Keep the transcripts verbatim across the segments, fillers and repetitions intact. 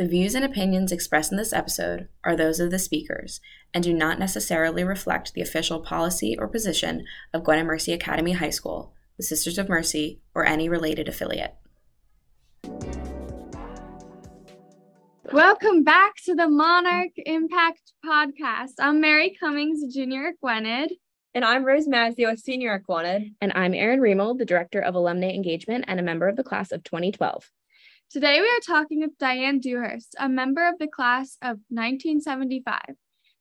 The views and opinions expressed in this episode are those of the speakers and do not necessarily reflect the official policy or position of Gwynedd Mercy Academy High School, the Sisters of Mercy, or any related affiliate. Welcome back to the Monarch Impact Podcast. I'm Mary Cummings, Junior at Gwynedd. And I'm Rose Mazio, a Senior at Gwynedd. And I'm Erin Riemel, the Director of Alumni Engagement and a member of the Class of twenty twelve. Today we are talking with Diane Dewhirst, a member of the class of nineteen seventy-five.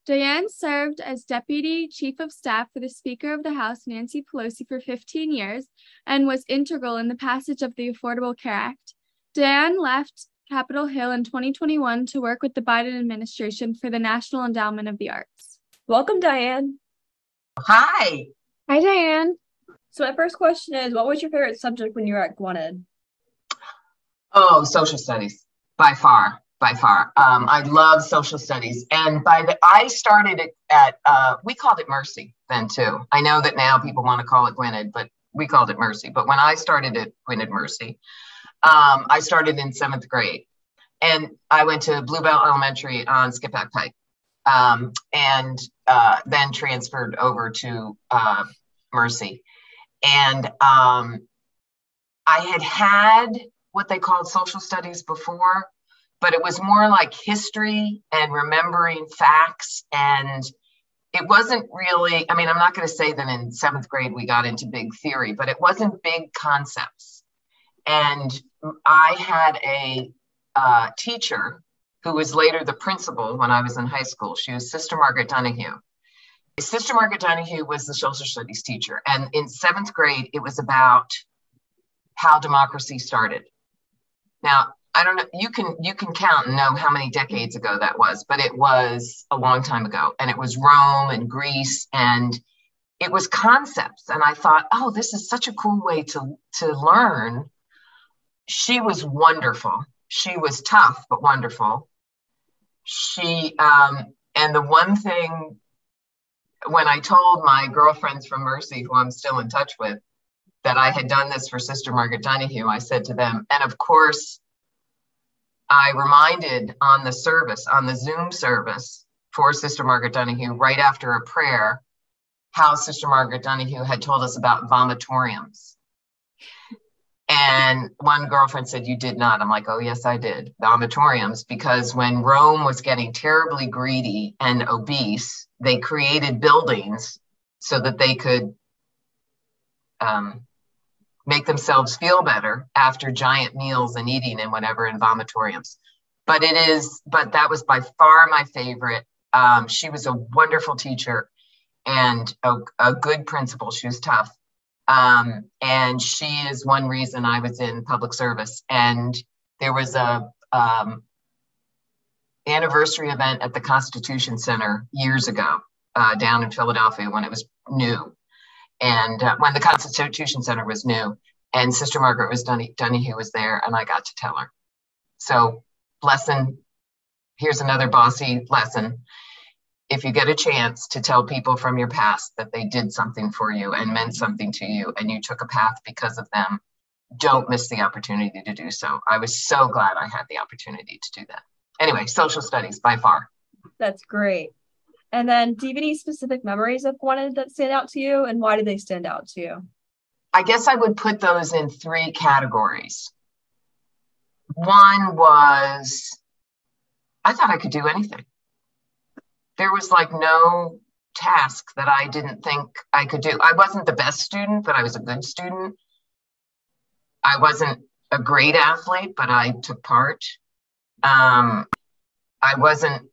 Diane served as Deputy Chief of Staff for the Speaker of the House, Nancy Pelosi, for fifteen years and was integral in the passage of the Affordable Care Act. Diane left Capitol Hill in twenty twenty-one to work with the Biden administration for the National Endowment of the Arts. Welcome, Diane. Hi. Hi, Diane. So my first question is, what was your favorite subject when you were at Gwynedd? Oh, social studies, by far, by far. Um, I love social studies. And by the, I started it at, uh, we called it Mercy then too. I know that now people want to call it Gwynedd, but we called it Mercy. But when I started at Gwynedd Mercy, um, I started in seventh grade and I went to Bluebell Elementary on Skipback Pike um, and uh, then transferred over to uh, Mercy. And um, I had had what they called social studies before, but it was more like history and remembering facts. And it wasn't really, I mean, I'm not going to say that in seventh grade we got into big theory, but it wasn't big concepts. And I had a uh, teacher who was later the principal when I was in high school. She was Sister Margaret Donahue. Sister Margaret Donahue was the social studies teacher. And in seventh grade, it was about how democracy started. Now, I don't know, you can you can count and know how many decades ago that was, but it was a long time ago. And it was Rome and Greece, and it was concepts. And I thought, oh, this is such a cool way to, to learn. She was wonderful. She was tough, but wonderful. She, um, and the one thing, when I told my girlfriends from Mercy, who I'm still in touch with, that I had done this for Sister Margaret Donahue, I said to them, and of course, I reminded on the service, on the Zoom service for Sister Margaret Donahue, right after a prayer, how Sister Margaret Donahue had told us about vomitoriums. And one girlfriend said, you did not. I'm like, oh, yes, I did. Vomitoriums, because when Rome was getting terribly greedy and obese, they created buildings so that they could um, make themselves feel better after giant meals and eating and whatever in vomitoriums. But it is, but that was by far my favorite. Um, she was a wonderful teacher and a, a good principal. She was tough. Um, and she is one reason I was in public service. And there was a, um, anniversary event at the Constitution Center years ago, uh, down in Philadelphia when it was new. And uh, when the Constitution Center was new, and Sister Margaret was Dun- Donahue was there, and I got to tell her. So lesson, here's another bossy lesson. If you get a chance to tell people from your past that they did something for you and meant something to you, and you took a path because of them, don't miss the opportunity to do so. I was so glad I had the opportunity to do that. Anyway, social studies by far. That's great. And then, do you have any specific memories of Gwynedd that stand out to you, and why did they stand out to you? I guess I would put those in three categories. One was, I thought I could do anything. There was like no task that I didn't think I could do. I wasn't the best student, but I was a good student. I wasn't a great athlete, but I took part. Um, I wasn't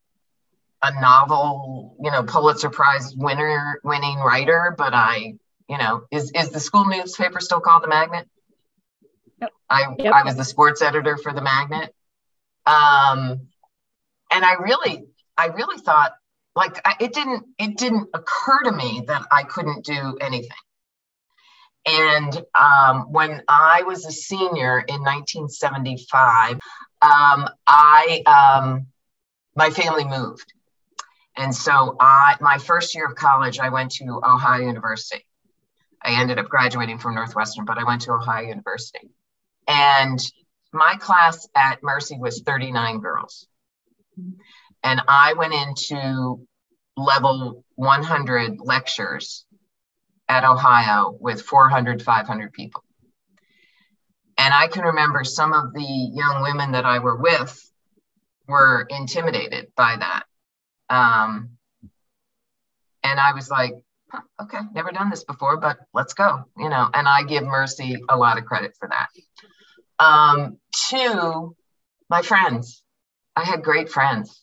a novel, you know, Pulitzer Prize winner, winning writer, but I, you know, is is the school newspaper still called The Magnet? Yep. I yep. I was the sports editor for The Magnet. Um, and I really, I really thought, like, I, it didn't, it didn't occur to me that I couldn't do anything. And um, when I was a senior in nineteen seventy-five, um, I, um, my family moved. And so I, my first year of college, I went to Ohio University. I ended up graduating from Northwestern, but I went to Ohio University. And my class at Mercy was thirty-nine girls. And I went into level one hundred lectures at Ohio with four hundred, five hundred people. And I can remember some of the young women that I were with were intimidated by that. Um, and I was like, huh, okay, never done this before, but let's go, you know, and I give Mercy a lot of credit for that. Um, two, my friends, I had great friends,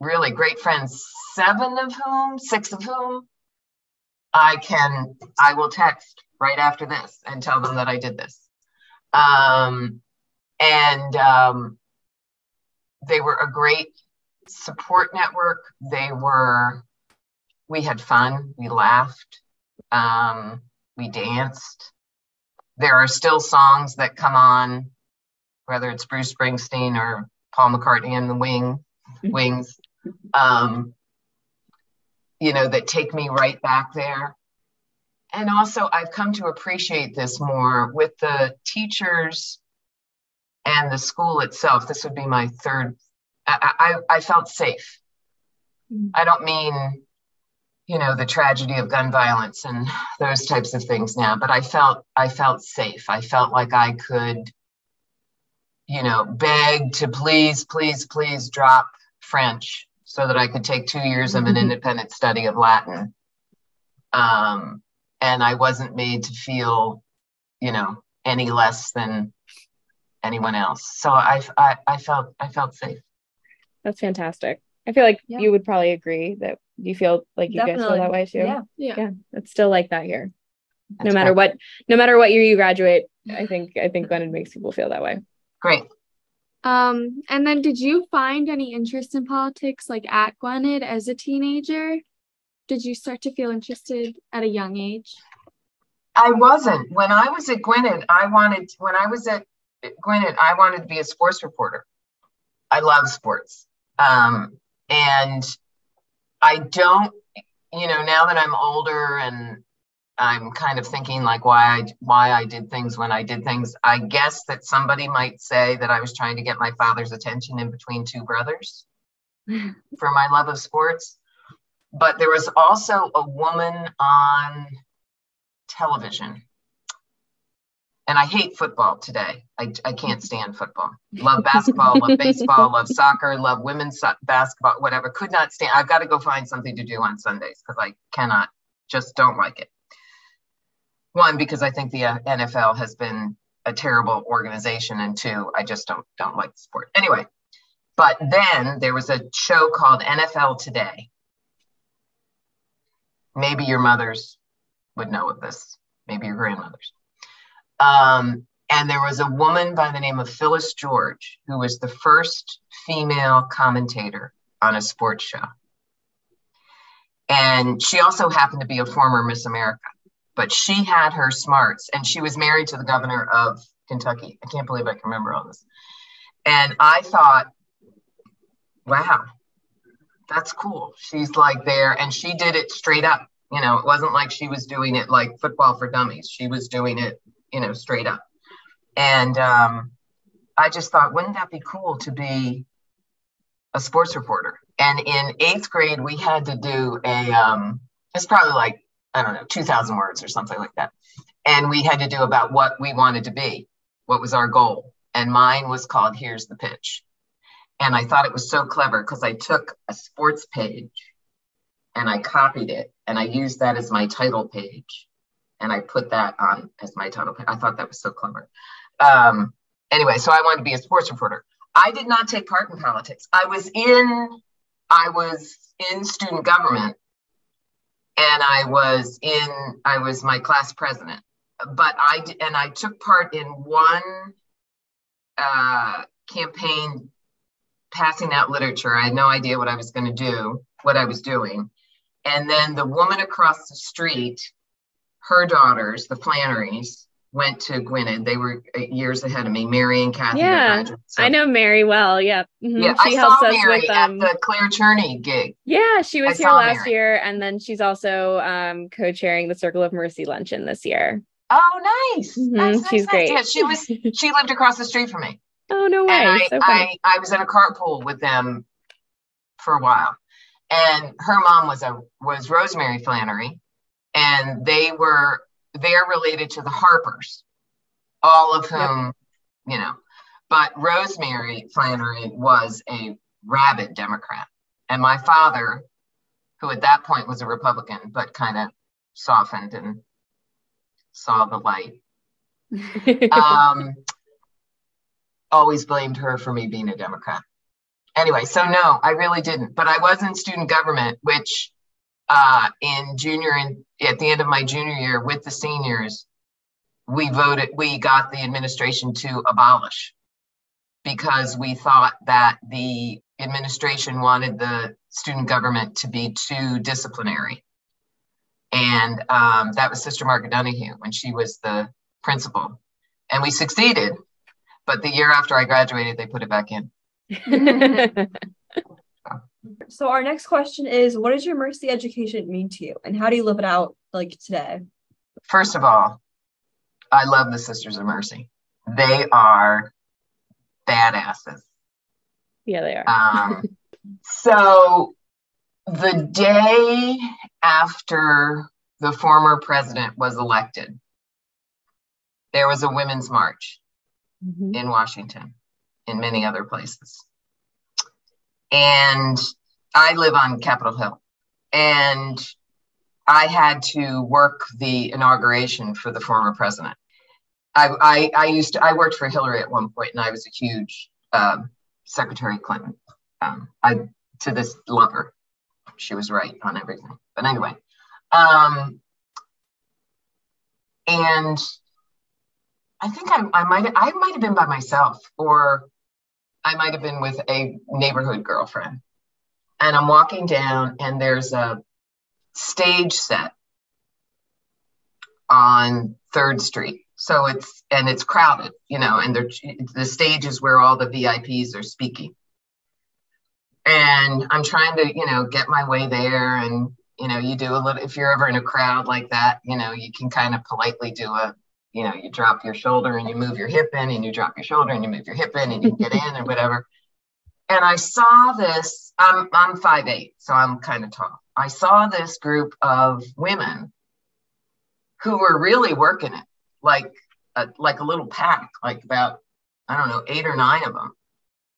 really great friends, seven of whom, six of whom I can, I will text right after this and tell them that I did this. Um, and um, they were a great support network. They were, we had fun, we laughed, um, we danced. There are still songs that come on, whether it's Bruce Springsteen or Paul McCartney and the Wing, Wings, um, you know, that take me right back there. And also, I've come to appreciate this more with the teachers and the school itself. This would be my third. I, I, I felt safe. I don't mean, you know, the tragedy of gun violence and those types of things now, but I felt, I felt safe. I felt like I could, you know, beg to please, please, please drop French so that I could take two years of an independent study of Latin. Um, and I wasn't made to feel, you know, any less than anyone else. So I, I, I felt, I felt safe. That's fantastic. I feel like yeah. you would probably agree that you feel like you Definitely. guys feel that way too. Yeah. Yeah. yeah. It's still like that here. That's no matter great. what, no matter what year you graduate, I think, I think Gwynedd makes people feel that way. Great. Um, and then did you find any interest in politics, like at Gwynedd as a teenager? Did you start to feel interested at a young age? I wasn't. When I was at Gwynedd, I wanted, when I was at Gwynedd, I wanted to be a sports reporter. I love sports. Um, and I don't, you know, now that I'm older and I'm kind of thinking like why I, why I did things when I did things, I guess that somebody might say that I was trying to get my father's attention in between two brothers for my love of sports. But there was also a woman on television. And I hate football today. I, I can't stand football. Love basketball, love baseball, love soccer, love women's so- basketball, whatever. Could not stand. I've got to go find something to do on Sundays because I cannot, just don't like it. One, because I think the N F L has been a terrible organization. And two, I just don't, don't like the sport. Anyway, but then there was a show called N F L Today. Maybe your mothers would know of this. Maybe your grandmothers. Um, and there was a woman by the name of Phyllis George, who was the first female commentator on a sports show. And she also happened to be a former Miss America, but she had her smarts and she was married to the governor of Kentucky. I can't believe I can remember all this. And I thought, wow, that's cool. She's like there and she did it straight up. You know, it wasn't like she was doing it like football for dummies. She was doing it, you know, straight up. And um, I just thought, wouldn't that be cool to be a sports reporter? And in eighth grade, we had to do a, um, it's probably like, I don't know, two thousand words or something like that. And we had to do about what we wanted to be, what was our goal. And mine was called, Here's the Pitch. And I thought it was so clever because I took a sports page and I copied it and I used that as my title page. And I put that on as my title. I thought that was so clever. Um, anyway, so I wanted to be a sports reporter. I did not take part in politics. I was in, I was in student government, and I was in, I was my class president. But I and I took part in one uh, campaign, passing out literature. I had no idea what I was going to do, what I was doing, and then the woman across the street. Her daughters, the Flannerys, went to Gwynedd. They were years ahead of me, Mary and Kathy. Yeah, so, I know Mary well. Yeah, mm-hmm. yeah. She I helps saw us Mary with, um, at the Claire Turney gig. Yeah, she was I here last Mary. year, and then she's also um, co-chairing the Circle of Mercy luncheon this year. Oh, nice! Mm-hmm. nice she's nice, great. Nice. Yeah, she was. She lived across the street from me. Oh, no way. And I, so I, I was in a carpool with them for a while. And her mom was a was Rosemary Flannery. And they were, they're related to the Harpers, all of whom, yep. you know. But Rosemary Flannery was a rabid Democrat. And my father, who at that point was a Republican, but kind of softened and saw the light, um, always blamed her for me being a Democrat. Anyway, so no, I really didn't. But I was in student government, which uh, in junior and at the end of my junior year with the seniors, we voted, we got the administration to abolish because we thought that the administration wanted the student government to be too disciplinary. And um, that was Sister Margaret Donahue when she was the principal. And we succeeded. But the year after I graduated, they put it back in. So our next question is, what does your Mercy education mean to you? And how do you live it out like today? First of all, I love the Sisters of Mercy. They are badasses. Yeah, they are. um, so the day after the former president was elected, there was a women's march mm-hmm. in Washington, in many other places. And I live on Capitol Hill. And I had to work the inauguration for the former president. I, I, I used to, I worked for Hillary at one point, and I was a huge uh, Secretary Clinton. Um, I, to this lover, she was right on everything. But anyway, um, and I think I, I might, I might have been by myself, or I might have been with a neighborhood girlfriend. And I'm walking down, and there's a stage set on Third Street. So it's, and it's crowded, you know, and the stage is where all the V I Ps are speaking. And I'm trying to, you know, get my way there. And, you know, you do a little, if you're ever in a crowd like that, you know, you can kind of politely do a, you know, you drop your shoulder and you move your hip in and you drop your shoulder and you move your hip in and you get in and whatever. And I saw this, I'm, I'm five eight, so I'm kind of tall. I saw this group of women who were really working it, like a, like a little pack, like about, I don't know, eight or nine of them.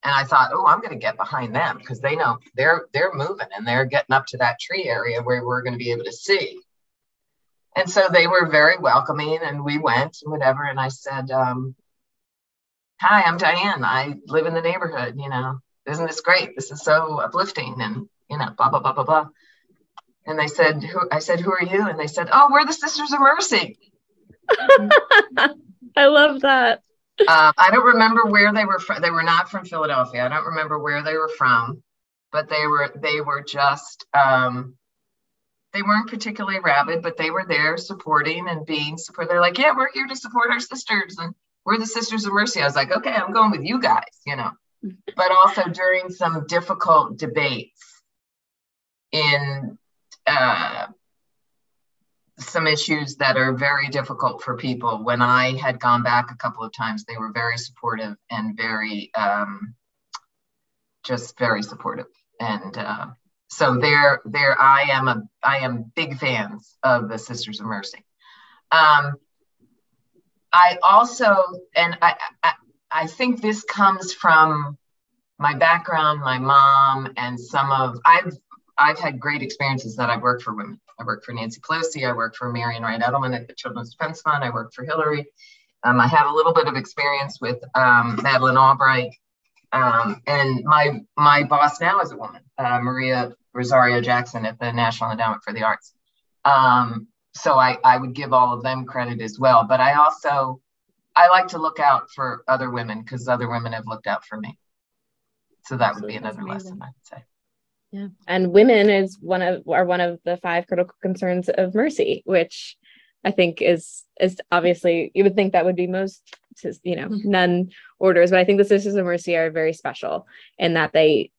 And I thought, oh, I'm going to get behind them because they know they're they're moving and they're getting up to that tree area where we're going to be able to see. And so they were very welcoming, and we went and whatever. And I said, um, hi, I'm Diane. I live in the neighborhood, you know, isn't this great? This is so uplifting and, you know, blah, blah, blah, blah, blah. And they said, who, I said, who are you? And they said, oh, we're the Sisters of Mercy. I love that. uh, I don't remember where they were from. They were not from Philadelphia. I don't remember where they were from, but they were, they were just, um, they weren't particularly rabid, but they were there supporting and being supported. They're like, yeah, we're here to support our sisters. And we're the Sisters of Mercy. I was like, okay, I'm going with you guys, you know, but also during some difficult debates in, uh, some issues that are very difficult for people. When I had gone back a couple of times, they were very supportive and very, um, just very supportive. And uh, so there, there, I am a, I am big fans of the Sisters of Mercy. Um, I also, and I, I, I think this comes from my background, my mom, and some of, I've, I've had great experiences that I've worked for women. I worked for Nancy Pelosi. I worked for Marian Wright Edelman at the Children's Defense Fund. I worked for Hillary. Um, I had a little bit of experience with um, Madeleine Albright. Um, and my my boss now is a woman, uh, Maria Rosario Jackson at the National Endowment for the Arts. Um, so I, I would give all of them credit as well. But I also, I like to look out for other women because other women have looked out for me. So that would be another lesson, I would say. Yeah. And women is one of are one of the five critical concerns of Mercy, which I think is is obviously you would think that would be most, you know, none orders. But I think the Sisters of Mercy are very special in that they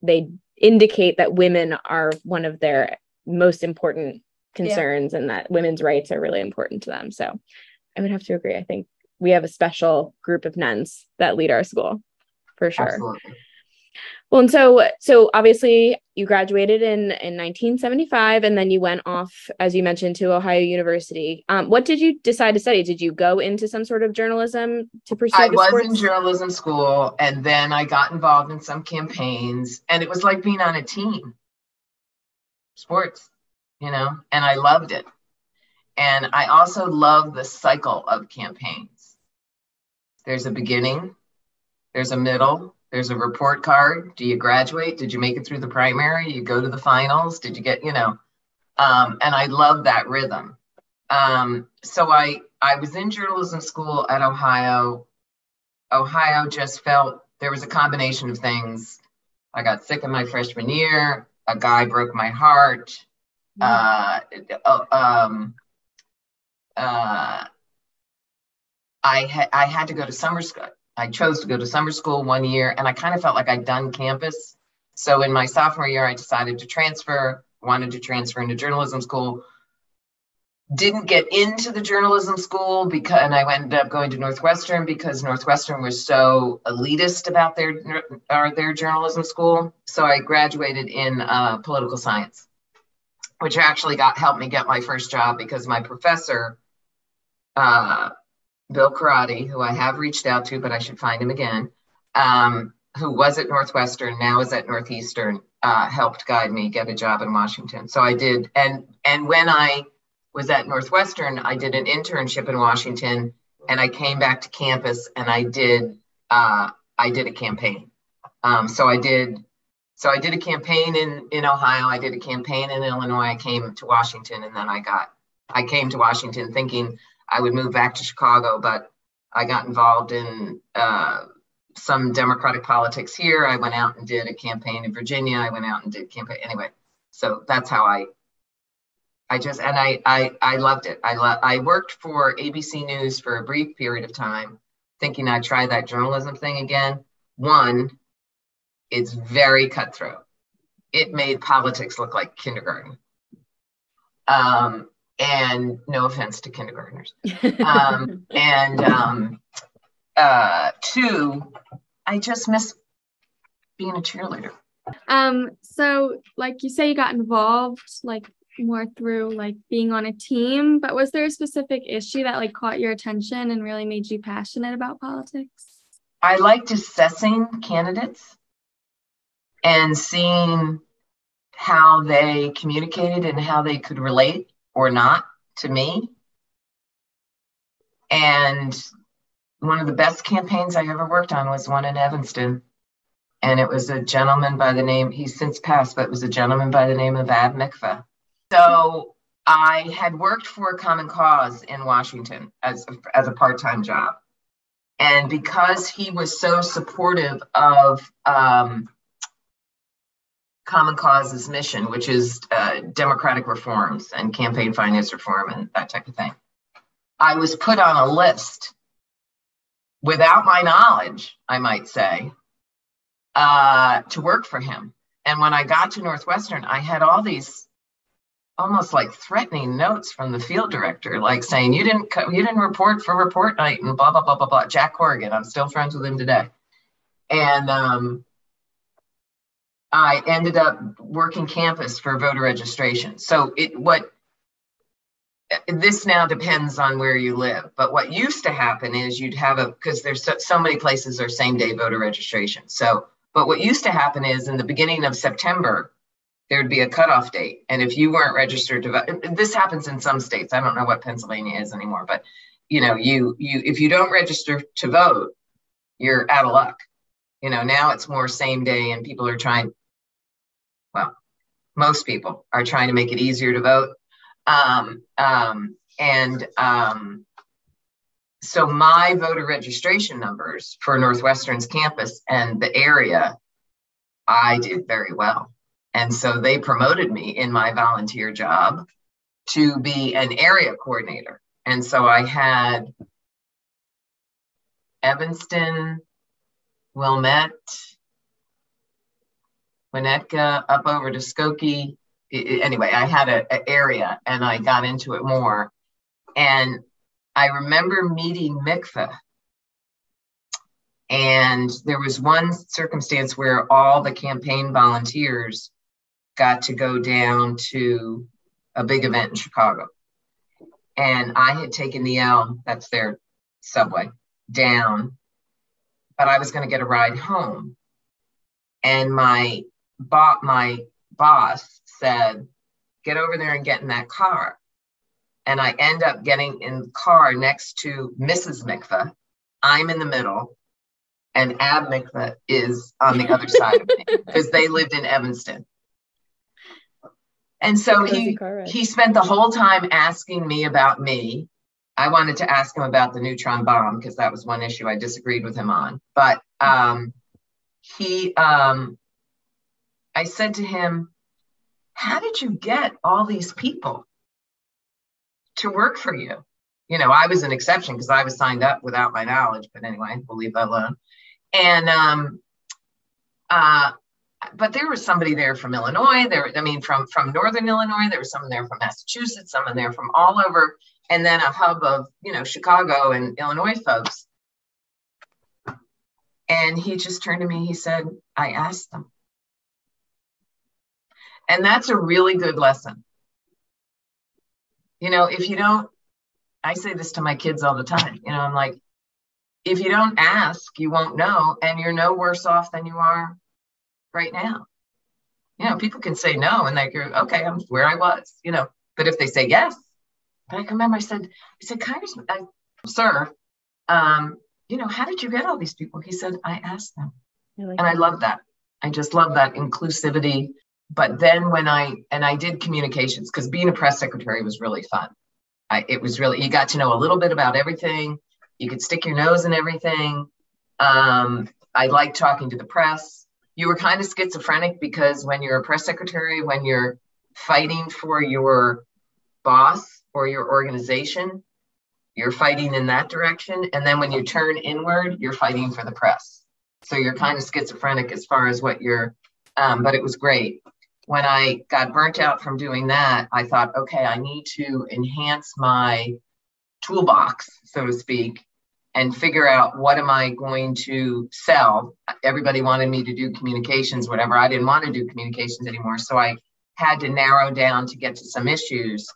they indicate that women are one of their most important concerns yeah. and that women's rights are really important to them. So I would have to agree. I think we have a special group of nuns that lead our school for sure. Absolutely. Well, and so, so obviously you graduated in, in nineteen seventy-five, and then you went off, as you mentioned, to Ohio University. Um, what did you decide to study? Did you go into some sort of journalism to pursue? I was sports? in journalism school, and then I got involved in some campaigns, and it was like being on a team, sports, you know, and I loved it. And I also love the cycle of campaigns. There's a beginning, there's a middle, there's a report card. Do you graduate? Did you make it through the primary? You go to the finals? Did you get, you know, um, and I love that rhythm. Um, so I, I was in journalism school at Ohio. Ohio just felt there was a combination of things. I got sick in my freshman year. A guy broke my heart. Uh, um, uh, I had, I had to go to summer school. I chose to go to summer school one year, and I kind of felt like I'd done campus. So in my sophomore year, I decided to transfer, wanted to transfer into journalism school. Didn't get into the journalism school because, and I ended up going to Northwestern because Northwestern was so elitist about their, or their journalism school. So I graduated in uh, political science, which actually got, helped me get my first job because my professor, uh, Bill Carati, who I have reached out to, but I should find him again, um, who was at Northwestern, now is at Northeastern, uh, helped guide me get a job in Washington. So I did, and and when I was at Northwestern, I did an internship in Washington, and I came back to campus, and I did uh, I did a campaign. Um, so I did so I did a campaign in in Ohio. I did a campaign in Illinois. I came to Washington, and then I got I came to Washington thinking I would move back to Chicago, but I got involved in uh, some Democratic politics here. I went out and did a campaign in Virginia. I went out and did campaign anyway. So that's how I, I just, and I, I, I loved it. I lo- I worked for A B C News for a brief period of time, thinking I'd try that journalism thing again. One, it's very cutthroat. It made politics look like kindergarten. Um, And no offense to kindergartners. Um, and um, uh, two, I just miss being a cheerleader. Um, so like you say, you got involved like more through like being on a team, but was there a specific issue that like caught your attention and really made you passionate about politics? I liked assessing candidates and seeing how they communicated and how they could relate or not to me. And one of the best campaigns I ever worked on was one in Evanston. And it was a gentleman by the name, he's since passed, but it was a gentleman by the name of Ab Mikva. So I had worked for Common Cause in Washington as a, as a part-time job. And because he was so supportive of um, Common Cause's mission, which is uh, democratic reforms and campaign finance reform and that type of thing, I was put on a list without my knowledge, I might say, uh, to work for him. And when I got to Northwestern, I had all these almost like threatening notes from the field director, like saying, you didn't, co- you didn't report for report night and blah, blah, blah, blah, blah. Jack Corrigan, I'm still friends with him today. And, um, I ended up working campus for voter registration. So it what this now depends on where you live, but what used to happen is you'd have a, because there's so, so many places are same day voter registration. So, but what used to happen is in the beginning of September, there'd be a cutoff date. And if you weren't registered to vote, this happens in some states. I don't know what Pennsylvania is anymore, but you know, you, you, if you don't register to vote, you're out of luck. You know, now it's more same day and people are trying, well, most people are trying to make it easier to vote. Um, um, and um, so my voter registration numbers for Northwestern's campus and the area, I did very well. And so they promoted me in my volunteer job to be an area coordinator. And so I had Evanston, Wilmette, Winnetka, up over to Skokie. It, it, anyway, I had an area and I got into it more. And I remember meeting Mikva, and there was one circumstance where all the campaign volunteers got to go down to a big event in Chicago. And I had taken the L, that's their subway, down, but I was gonna get a ride home. And my, bo- my boss said, get over there and get in that car. And I end up getting in the car next to Missus Mikva. I'm in the middle, and Ab Mikva is on the other side of me because they lived in Evanston. And so he, he spent the whole time asking me about me. I wanted to ask him about the neutron bomb because that was one issue I disagreed with him on. But um, he, um, I said to him, how did you get all these people to work for you? You know, I was an exception because I was signed up without my knowledge, but anyway, we'll leave that alone. And, um, uh, but there was somebody there from Illinois, there, I mean, from, from Northern Illinois, there was someone there from Massachusetts, someone there from all over, and then a hub of, you know, Chicago and Illinois folks. And he just turned to me, he said, I asked them. And that's a really good lesson. You know, if you don't, I say this to my kids all the time, you know, I'm like, if you don't ask, you won't know, and you're no worse off than you are right now. You know, people can say no, and like, you're okay, I'm where I was, you know, but if they say yes, but I can remember I said, I said, Congressman, I, sir, um, you know, how did you get all these people? He said, I asked them. Really? And I love that. I just love that inclusivity. But then when I, and I did communications, because being a press secretary was really fun. I, it was really, you got to know a little bit about everything. You could stick your nose in everything. Um, I liked talking to the press. You were kind of schizophrenic because when you're a press secretary, when you're fighting for your boss or your organization, you're fighting in that direction. And then when you turn inward, you're fighting for the press. So you're kind of schizophrenic as far as what you're, um, but it was great. When I got burnt out from doing that, I thought, okay, I need to enhance my toolbox, so to speak, and figure out what am I going to sell. Everybody wanted me to do communications, whatever. I didn't want to do communications anymore. So I had to narrow down to get to some issues.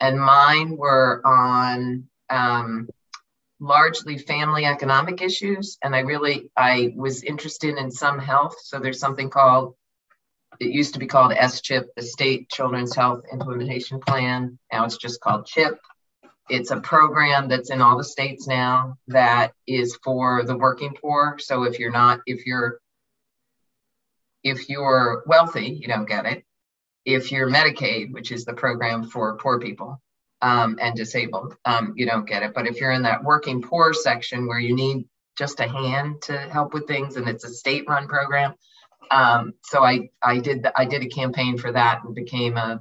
And mine were on um, largely family economic issues. And I really, I was interested in some health. So there's something called, it used to be called S chip, the State Children's Health Implementation Plan. Now it's just called CHIP. It's a program that's in all the states now that is for the working poor. So if you're not, if you're, if you're wealthy, you don't get it. If you're Medicaid, which is the program for poor people um, and disabled, um, you don't get it. But if you're in that working poor section where you need just a hand to help with things, and it's a state-run program, Um, so I, I did, the, I did a campaign for that and became a,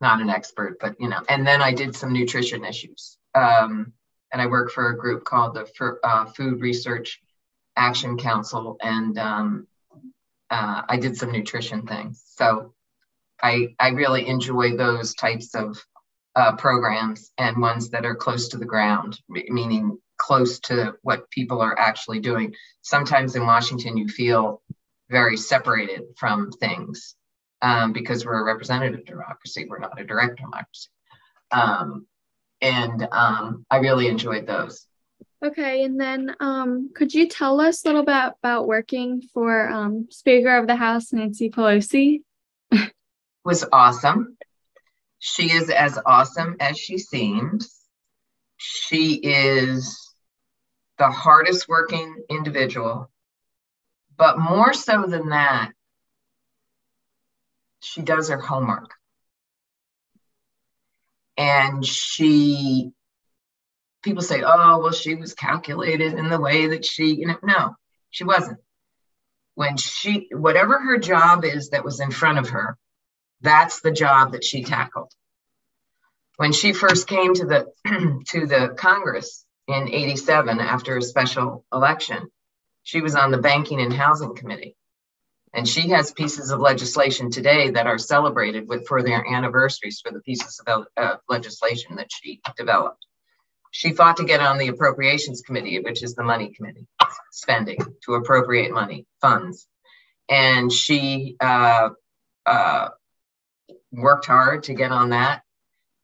not an expert, but, you know, and then I did some nutrition issues. Um, and I work for a group called the for, uh, Food Research Action Council. And, um, uh, I did some nutrition things. So I, I really enjoy those types of, uh, programs, and ones that are close to the ground, meaning close to what people are actually doing. Sometimes in Washington, you feel very separated from things um, because we're a representative democracy. We're not a direct democracy. Um, and um, I really enjoyed those. Okay, and then um, could you tell us a little bit about working for um, Speaker of the House, Nancy Pelosi? Was awesome. She is as awesome as she seems. She is the hardest working individual. But more so than that, she does her homework. And she, people say, oh, well, she was calculated in the way that she, you know, no, she wasn't. When she, whatever her job is that was in front of her, that's the job that she tackled. When she first came to the, to the Congress in eighty-seven after a special election, she was on the Banking and Housing Committee, and she has pieces of legislation today that are celebrated with for their anniversaries for the pieces of uh, legislation that she developed. She fought to get on the Appropriations Committee, which is the money committee, spending to appropriate money, funds. And she uh, uh, worked hard to get on that,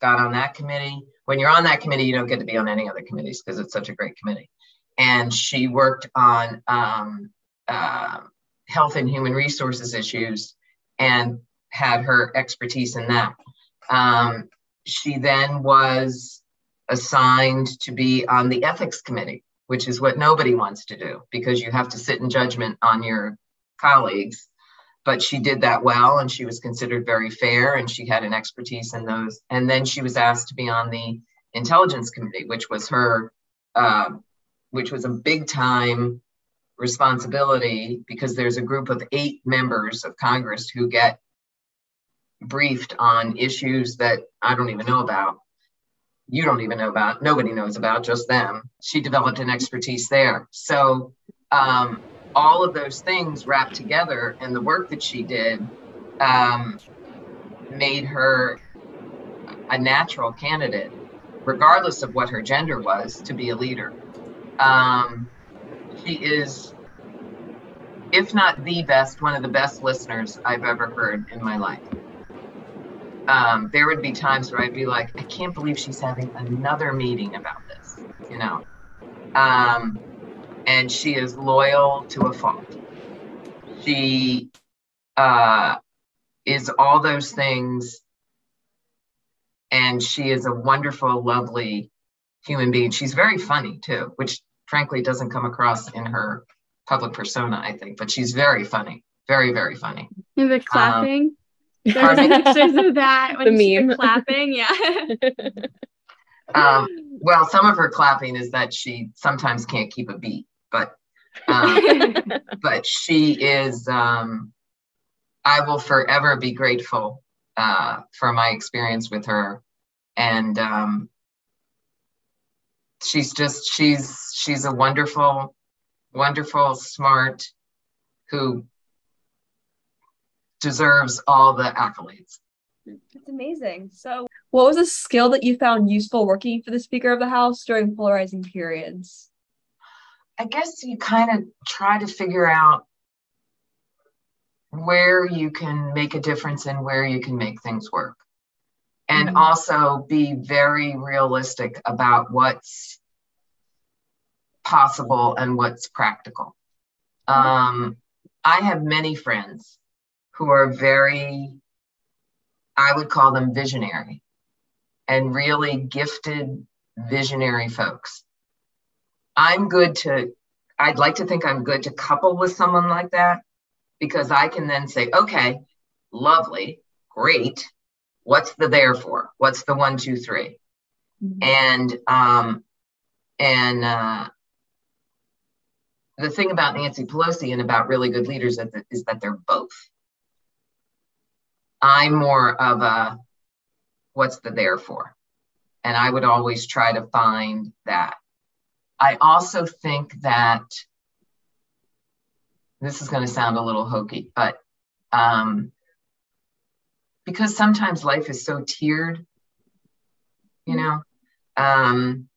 got on that committee. When you're on that committee, you don't get to be on any other committees because it's such a great committee. And she worked on um, uh, health and human resources issues and had her expertise in that. Um, she then was assigned to be on the ethics committee, which is what nobody wants to do because you have to sit in judgment on your colleagues. But she did that well, and she was considered very fair, and she had an expertise in those. And then she was asked to be on the intelligence committee, which was her, uh, which was a big time responsibility because there's a group of eight members of Congress who get briefed on issues that I don't even know about. You don't even know about, nobody knows about, just them. She developed an expertise there. So um, all of those things wrapped together, and the work that she did um, made her a natural candidate, regardless of what her gender was, to be a leader. Um, she is, if not the best, one of the best listeners I've ever heard in my life. Um, there would be times where I'd be like, I can't believe she's having another meeting about this, you know. Um, and she is loyal to a fault. She uh, is all those things. And she is a wonderful, lovely human being. She's very funny, too, which frankly doesn't come across in her public persona, I think. But she's very funny, very, very funny. And the clapping. Um, There's pictures of that when she's clapping, yeah. um, well, some of her clapping is that she sometimes can't keep a beat, but um, but she is. Um, I will forever be grateful uh, for my experience with her, and um, she's just she's she's a wonderful, wonderful, smart who deserves all the accolades. That's amazing. So what was a skill that you found useful working for the Speaker of the House during polarizing periods? I guess you kind of try to figure out where you can make a difference and where you can make things work. And mm-hmm. also be very realistic about what's possible and what's practical. Mm-hmm. Um, I have many friends who are very, I would call them visionary, and really gifted visionary folks. I'm good to, I'd like to think I'm good to couple with someone like that, because I can then say, okay, lovely, great. What's the there for? What's the one, two, three? Mm-hmm. And, um, and uh, the thing about Nancy Pelosi and about really good leaders is that they're both. I'm more of a, what's the there for? And I would always try to find that. I also think that, this is going to sound a little hokey, but um, because sometimes life is so tiered, you know, um,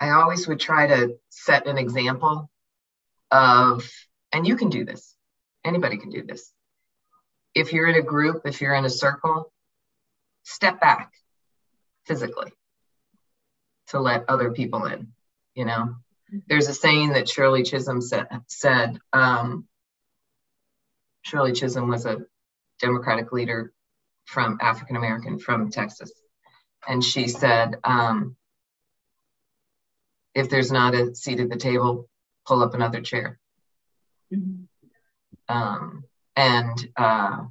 I always would try to set an example of, and you can do this, anybody can do this. If you're in a group, if you're in a circle, step back physically to let other people in, you know? There's a saying that Shirley Chisholm said, said um, Shirley Chisholm was a Democratic leader from African-American from Texas. And she said, um, if there's not a seat at the table, pull up another chair. Mm-hmm. Um, And uh,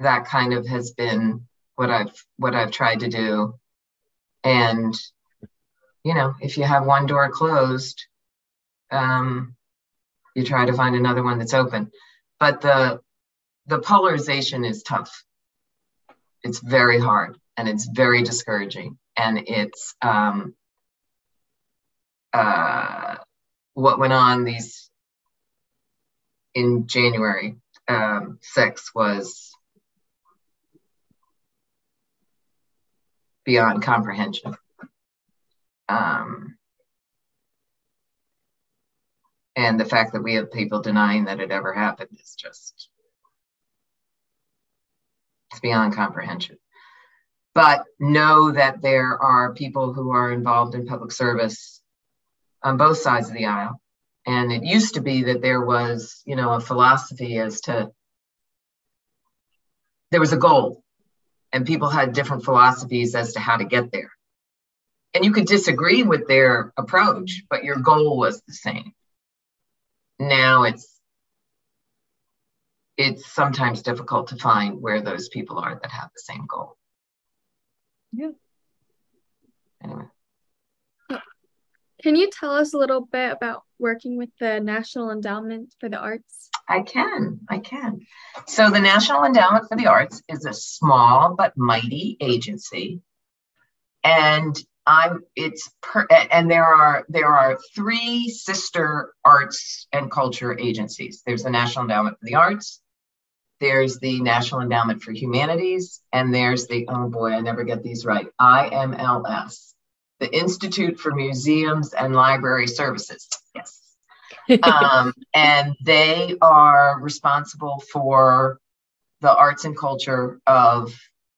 that kind of has been what I've what I've tried to do. And, you know, if you have one door closed, um, you try to find another one that's open. But the the polarization is tough. It's very hard, and it's very discouraging. And it's um, uh, what went on these in January um, six was beyond comprehension. Um, and the fact that we have people denying that it ever happened is just, it's beyond comprehension. But know that there are people who are involved in public service on both sides of the aisle. And it used to be that there was, you know, a philosophy as to, there was a goal and people had different philosophies as to how to get there. And you could disagree with their approach, but your goal was the same. Now it's, it's sometimes difficult to find where those people are that have the same goal. Yeah. Anyway. Can you tell us a little bit about working with the National Endowment for the Arts? I can, I can. So the National Endowment for the Arts is a small but mighty agency, and I'm it's per, and there are there are three sister arts and culture agencies. There's the National Endowment for the Arts, there's the National Endowment for Humanities, and there's the oh boy, I never get these right. I M L S. The Institute for Museums and Library Services, yes. Um, and they are responsible for the arts and culture of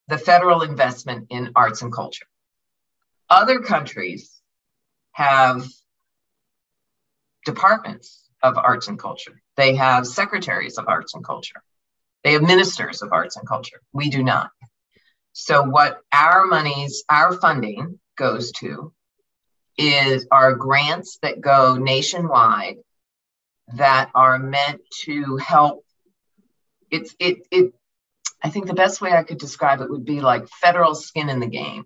the federal investment in arts and culture. Other countries have departments of arts and culture. They have secretaries of arts and culture. They have ministers of arts and culture. We do not. So what our monies, our funding, goes to is our grants that go nationwide that are meant to help. It's it it I think the best way I could describe it would be like federal skin in the game.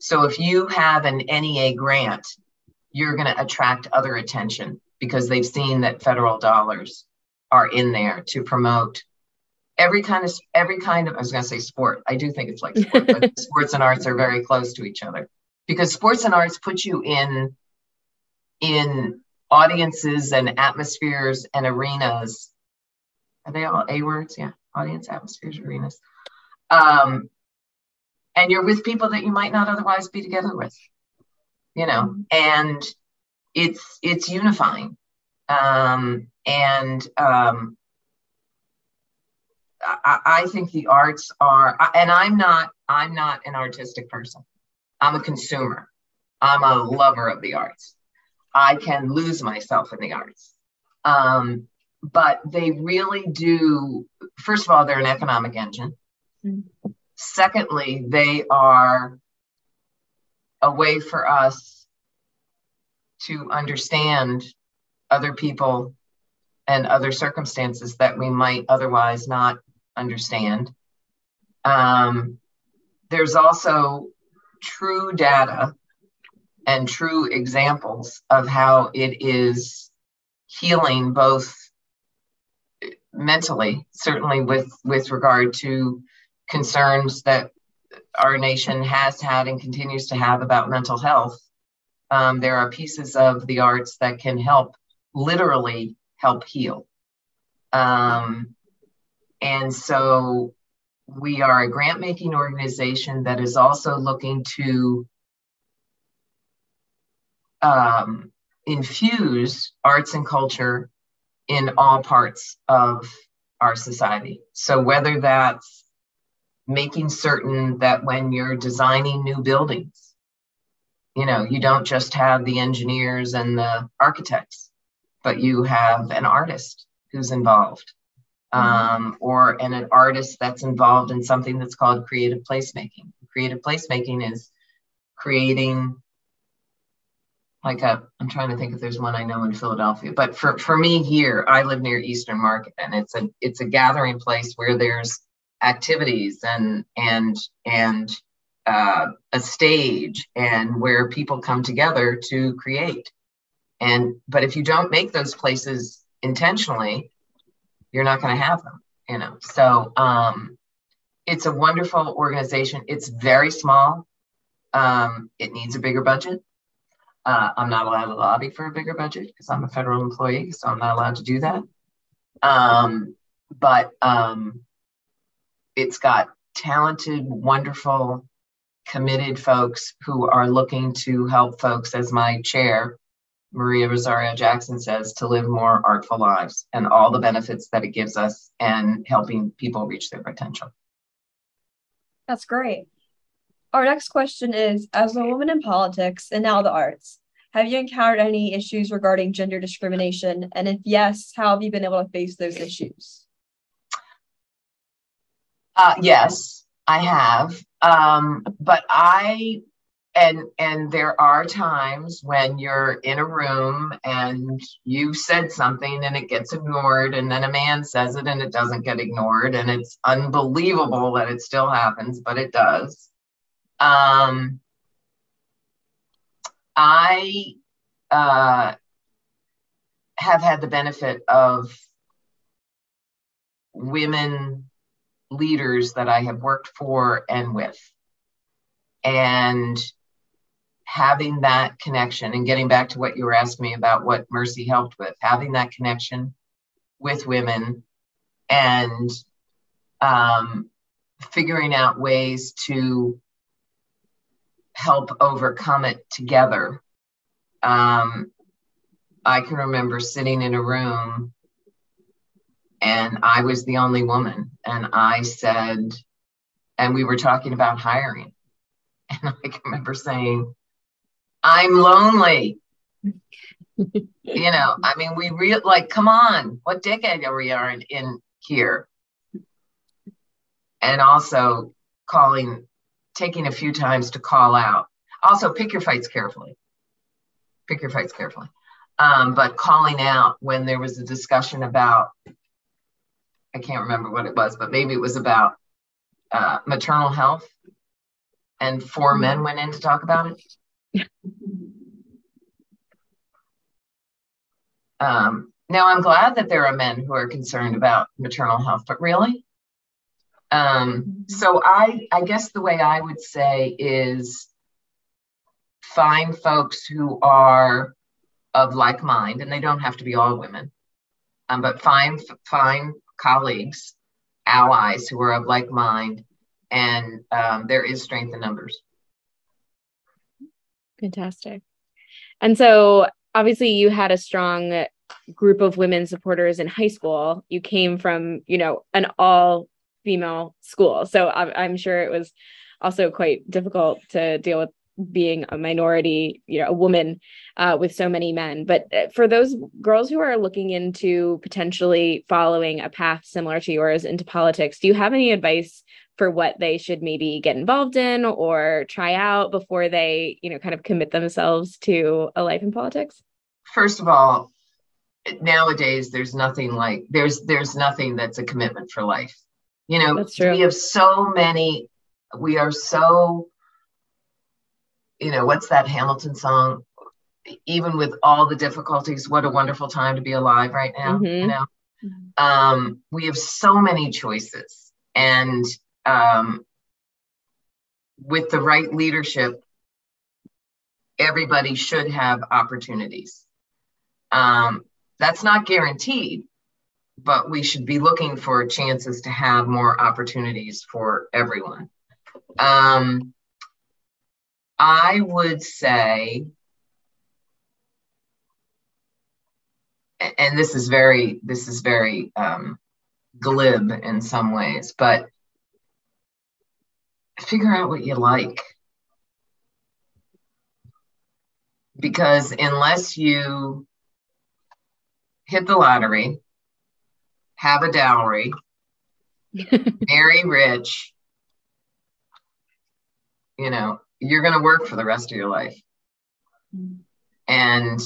So if you have an N E A grant, you're going to attract other attention because they've seen that federal dollars are in there to promote every kind of every kind of I was going to say sport. I do think it's like sport, but sports and arts are very close to each other. Because sports and arts put you in, in audiences and atmospheres and arenas. Are they all A words? Yeah, audience, atmospheres, arenas. Um, and you're with people that you might not otherwise be together with, you know. And it's it's unifying. Um, and um, I, I think the arts are. And I'm not I'm not an artistic person. I'm a consumer. I'm a lover of the arts. I can lose myself in the arts. Um, but they really do, first of all, they're an economic engine. Mm-hmm. Secondly, they are a way for us to understand other people and other circumstances that we might otherwise not understand. Um, there's also true data and true examples of how it is healing both mentally, certainly with, with regard to concerns that our nation has had and continues to have about mental health. Um, there are pieces of the arts that can help, literally help heal. Um, and so we are a grant-making organization that is also looking to um, infuse arts and culture in all parts of our society. So whether that's making certain that when you're designing new buildings, you know, you don't just have the engineers and the architects, but you have an artist who's involved. Um, or and an artist that's involved in something that's called creative placemaking. Creative placemaking is creating like a, I'm trying to think if there's one I know in Philadelphia, but for, for me here, I live near Eastern Market, and it's a it's a gathering place where there's activities and and and uh, a stage and where people come together to create. And but if you don't make those places intentionally, you're not going to have them, you know. So um, it's a wonderful organization. It's very small. Um, it needs a bigger budget. Uh, I'm not allowed to lobby for a bigger budget because I'm a federal employee, so I'm not allowed to do that. Um, but um, it's got talented, wonderful committed folks who are looking to help folks, as my chair, Maria Rosario Jackson, says, to live more artful lives, and all the benefits that it gives us and helping people reach their potential. That's great. Our next question is, as a woman in politics and now the arts, have you encountered any issues regarding gender discrimination? And if yes, how have you been able to face those issues? Uh, yes, I have. Um, but I, and and there are times when you're in a room and you've said something and it gets ignored, and then a man says it and it doesn't get ignored, and it's unbelievable that it still happens, but it does. Um, I uh, have had the benefit of women leaders that I have worked for and with, and having that connection, and getting back to what you were asking me about, what Mercy helped with, having that connection with women and um, figuring out ways to help overcome it together. Um, I can remember sitting in a room and I was the only woman, and I said, and we were talking about hiring, and I can remember saying, I'm lonely. you know, I mean, we real like, come on, what decade are we in, in here? And also calling, taking a few times to call out. Also pick your fights carefully, pick your fights carefully. Um, but calling out when there was a discussion about, I can't remember what it was, but maybe it was about uh, maternal health, and four men went in to talk about it. um, now I'm glad that there are men who are concerned about maternal health, but really? Um, so I, I guess the way I would say is find folks who are of like mind, and they don't have to be all women, um, but find find colleagues, allies who are of like mind, and um, there is strength in numbers. Fantastic. And so obviously you had a strong group of women supporters in high school. You came from, you know, an all female school. So I'm, I'm sure it was also quite difficult to deal with being a minority, you know, a woman uh, with so many men. But for those girls who are looking into potentially following a path similar to yours into politics, do you have any advice for what they should maybe get involved in or try out before they, you know, kind of commit themselves to a life in politics? First of all, nowadays, there's nothing like, there's, there's nothing that's a commitment for life. You know, we have so many, we are so, you know, what's that Hamilton song? Even with all the difficulties, what a wonderful time to be alive right now. Mm-hmm. You know, mm-hmm. um, we have so many choices, and um, with the right leadership, everybody should have opportunities. Um, that's not guaranteed, but we should be looking for chances to have more opportunities for everyone. Um, I would say, and this is very, this is very um, glib in some ways, but figure out what you like. Because unless you hit the lottery, have a dowry, marry rich, you know, you're going to work for the rest of your life. And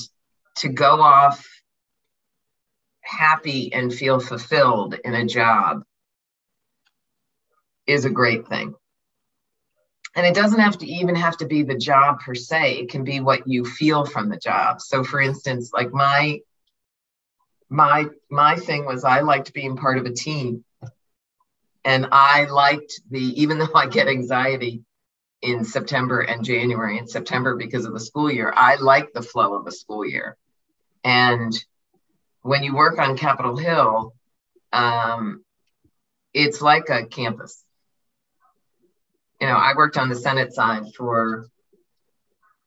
to go off happy and feel fulfilled in a job is a great thing. And it doesn't have to even have to be the job per se. It can be what you feel from the job. So for instance, like my My my thing was I liked being part of a team, and I liked the, even though I get anxiety in September and January and September because of the school year, I like the flow of a school year. And when you work on Capitol Hill, um, it's like a campus. you know, I worked on the Senate side for,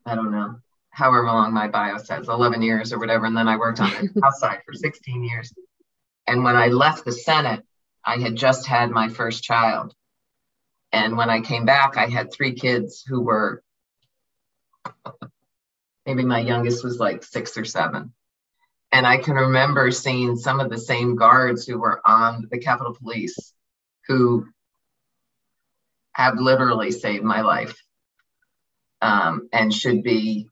I don't know, however long my bio says, eleven years or whatever. And then I worked on the House side for sixteen years. And when I left the Senate, I had just had my first child. And when I came back, I had three kids who were, maybe my youngest was like six or seven. And I can remember seeing some of the same guards who were on the Capitol Police who have literally saved my life um, and should be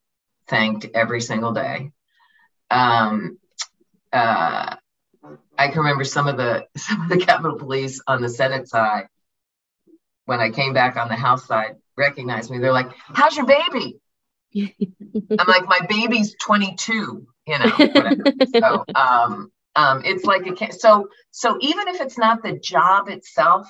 thanked every single day. Um, uh, I can remember some of the some of the Capitol Police on the Senate side, when I came back on the House side, recognized me. They're like, "How's your baby?" I'm like, "My baby's twenty-two, you know." Whatever. So um, um, it's like it can't, so so even if it's not the job itself,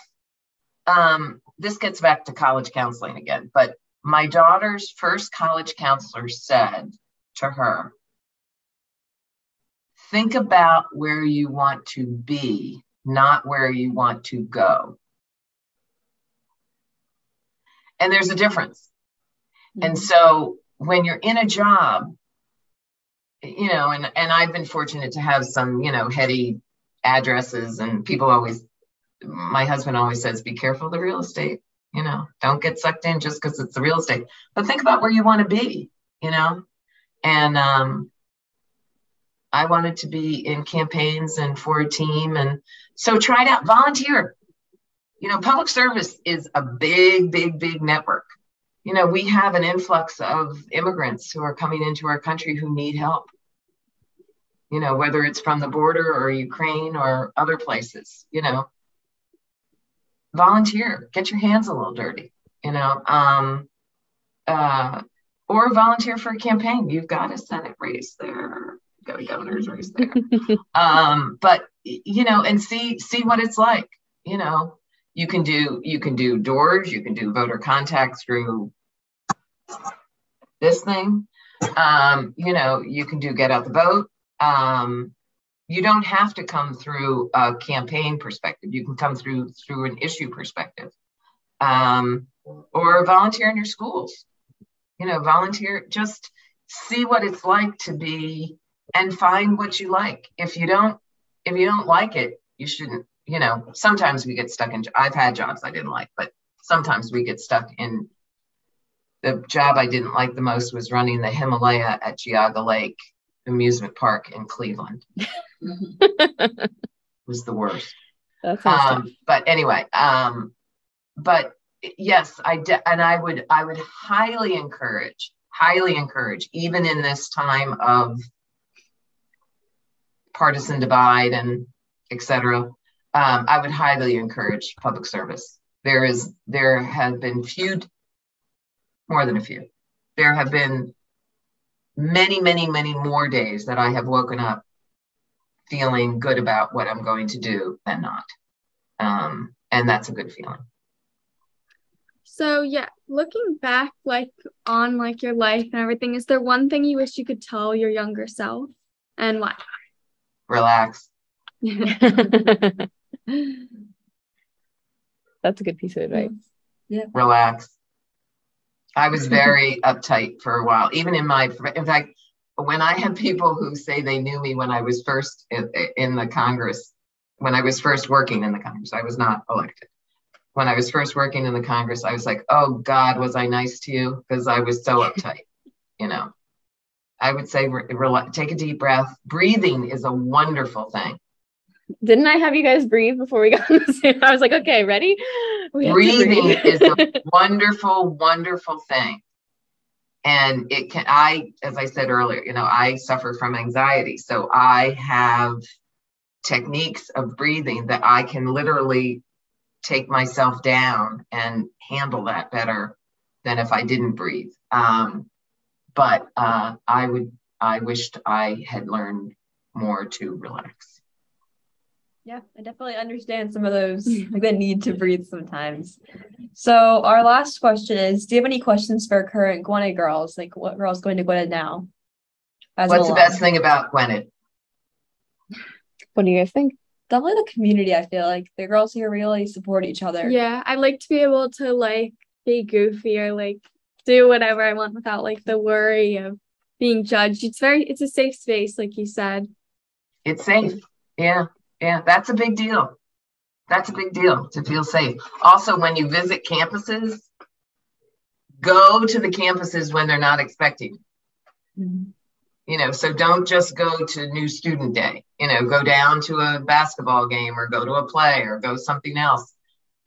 um, this gets back to college counseling again. But my daughter's first college counselor said to her, "Think about where you want to be, not where you want to go." And there's a difference. Mm-hmm. And so when you're in a job, you know, and, and I've been fortunate to have some, you know, heady addresses, and people always, my husband always says, be careful of the real estate, you know, don't get sucked in just because it's the real estate, but think about where you want to be, you know? And, um, I wanted to be in campaigns and for a team. And so try it out, volunteer. You know, public service is a big, big, big network. You know, we have an influx of immigrants who are coming into our country who need help. You know, whether it's from the border or Ukraine or other places, you know, volunteer, get your hands a little dirty, you know, um, uh, or volunteer for a campaign. You've got a Senate race there. Go to governor's race there. Um, but, you know, and see, see what it's like. You know, you can do, you can do doors, you can do voter contact through this thing. Um, you know, you can do get out the vote. Um, you don't have to come through a campaign perspective. You can come through, through an issue perspective, um, or volunteer in your schools, you know, volunteer, just see what it's like to be, and find what you like. If you don't, if you don't like it, you shouldn't, you know, sometimes we get stuck in, I've had jobs I didn't like, but sometimes we get stuck in, the job I didn't like the most was running the Himalaya at Geauga Lake Amusement Park in Cleveland. It was the worst. That's awesome. Um, but anyway, um, but yes, I de- and I would, I would highly encourage, highly encourage, even in this time of partisan divide and et cetera, um, I would highly encourage public service. There is, there have been few, more than a few, there have been many, many, many more days that I have woken up feeling good about what I'm going to do than not. Um, and that's a good feeling. So yeah, looking back, like on like your life and everything, is there one thing you wish you could tell your younger self, and why? Relax. That's a good piece of advice. Yeah. Relax. I was very uptight for a while, even in my, in fact, when I have people who say they knew me when I was first in, in the Congress, when I was first working in the Congress, I was not elected. When I was first working in the Congress, I was like, oh God, was I nice to you? Because I was so uptight, you know. I would say re- re- take a deep breath. Breathing is a wonderful thing. Didn't I have you guys breathe before we got on the Zoom? I was like, okay, ready? Breathing is a wonderful, wonderful thing. And it can, I, as I said earlier, you know, I suffer from anxiety. So I have techniques of breathing that I can literally take myself down and handle that better than if I didn't breathe. Um, But uh, I would, I wished I had learned more to relax. Yeah, I definitely understand some of those, like the need to breathe sometimes. So our last question is, do you have any questions for current Gwynedd girls? Like what girls going to Gwynedd now? What's the best thing about Gwynedd? What do you guys think? Definitely the community, I feel like. The girls here really support each other. Yeah, I like to be able to like be goofy or like do whatever I want without like the worry of being judged. It's very, it's a safe space, like you said. It's safe. Yeah. Yeah. That's a big deal. That's a big deal to feel safe. Also, when you visit campuses, go to the campuses when they're not expecting. Mm-hmm. You know, so don't just go to new student day, you know, go down to a basketball game or go to a play or go something else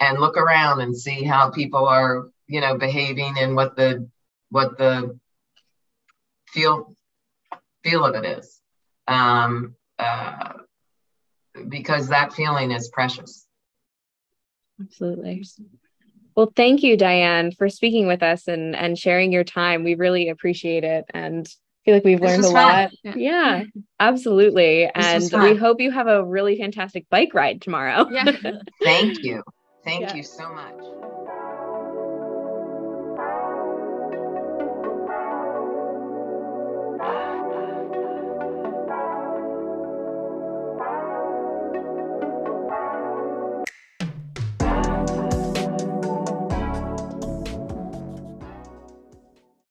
and look around and see how people are, you know, behaving and what the, what the feel, feel of it is. Um, uh, because that feeling is precious. Absolutely. Well, thank you, Diane, for speaking with us and, and sharing your time. We really appreciate it. And I feel like we've learned a lot. Yeah. yeah, absolutely. And we hope you have a really fantastic bike ride tomorrow. Yeah. Thank you. Thank yeah. you so much.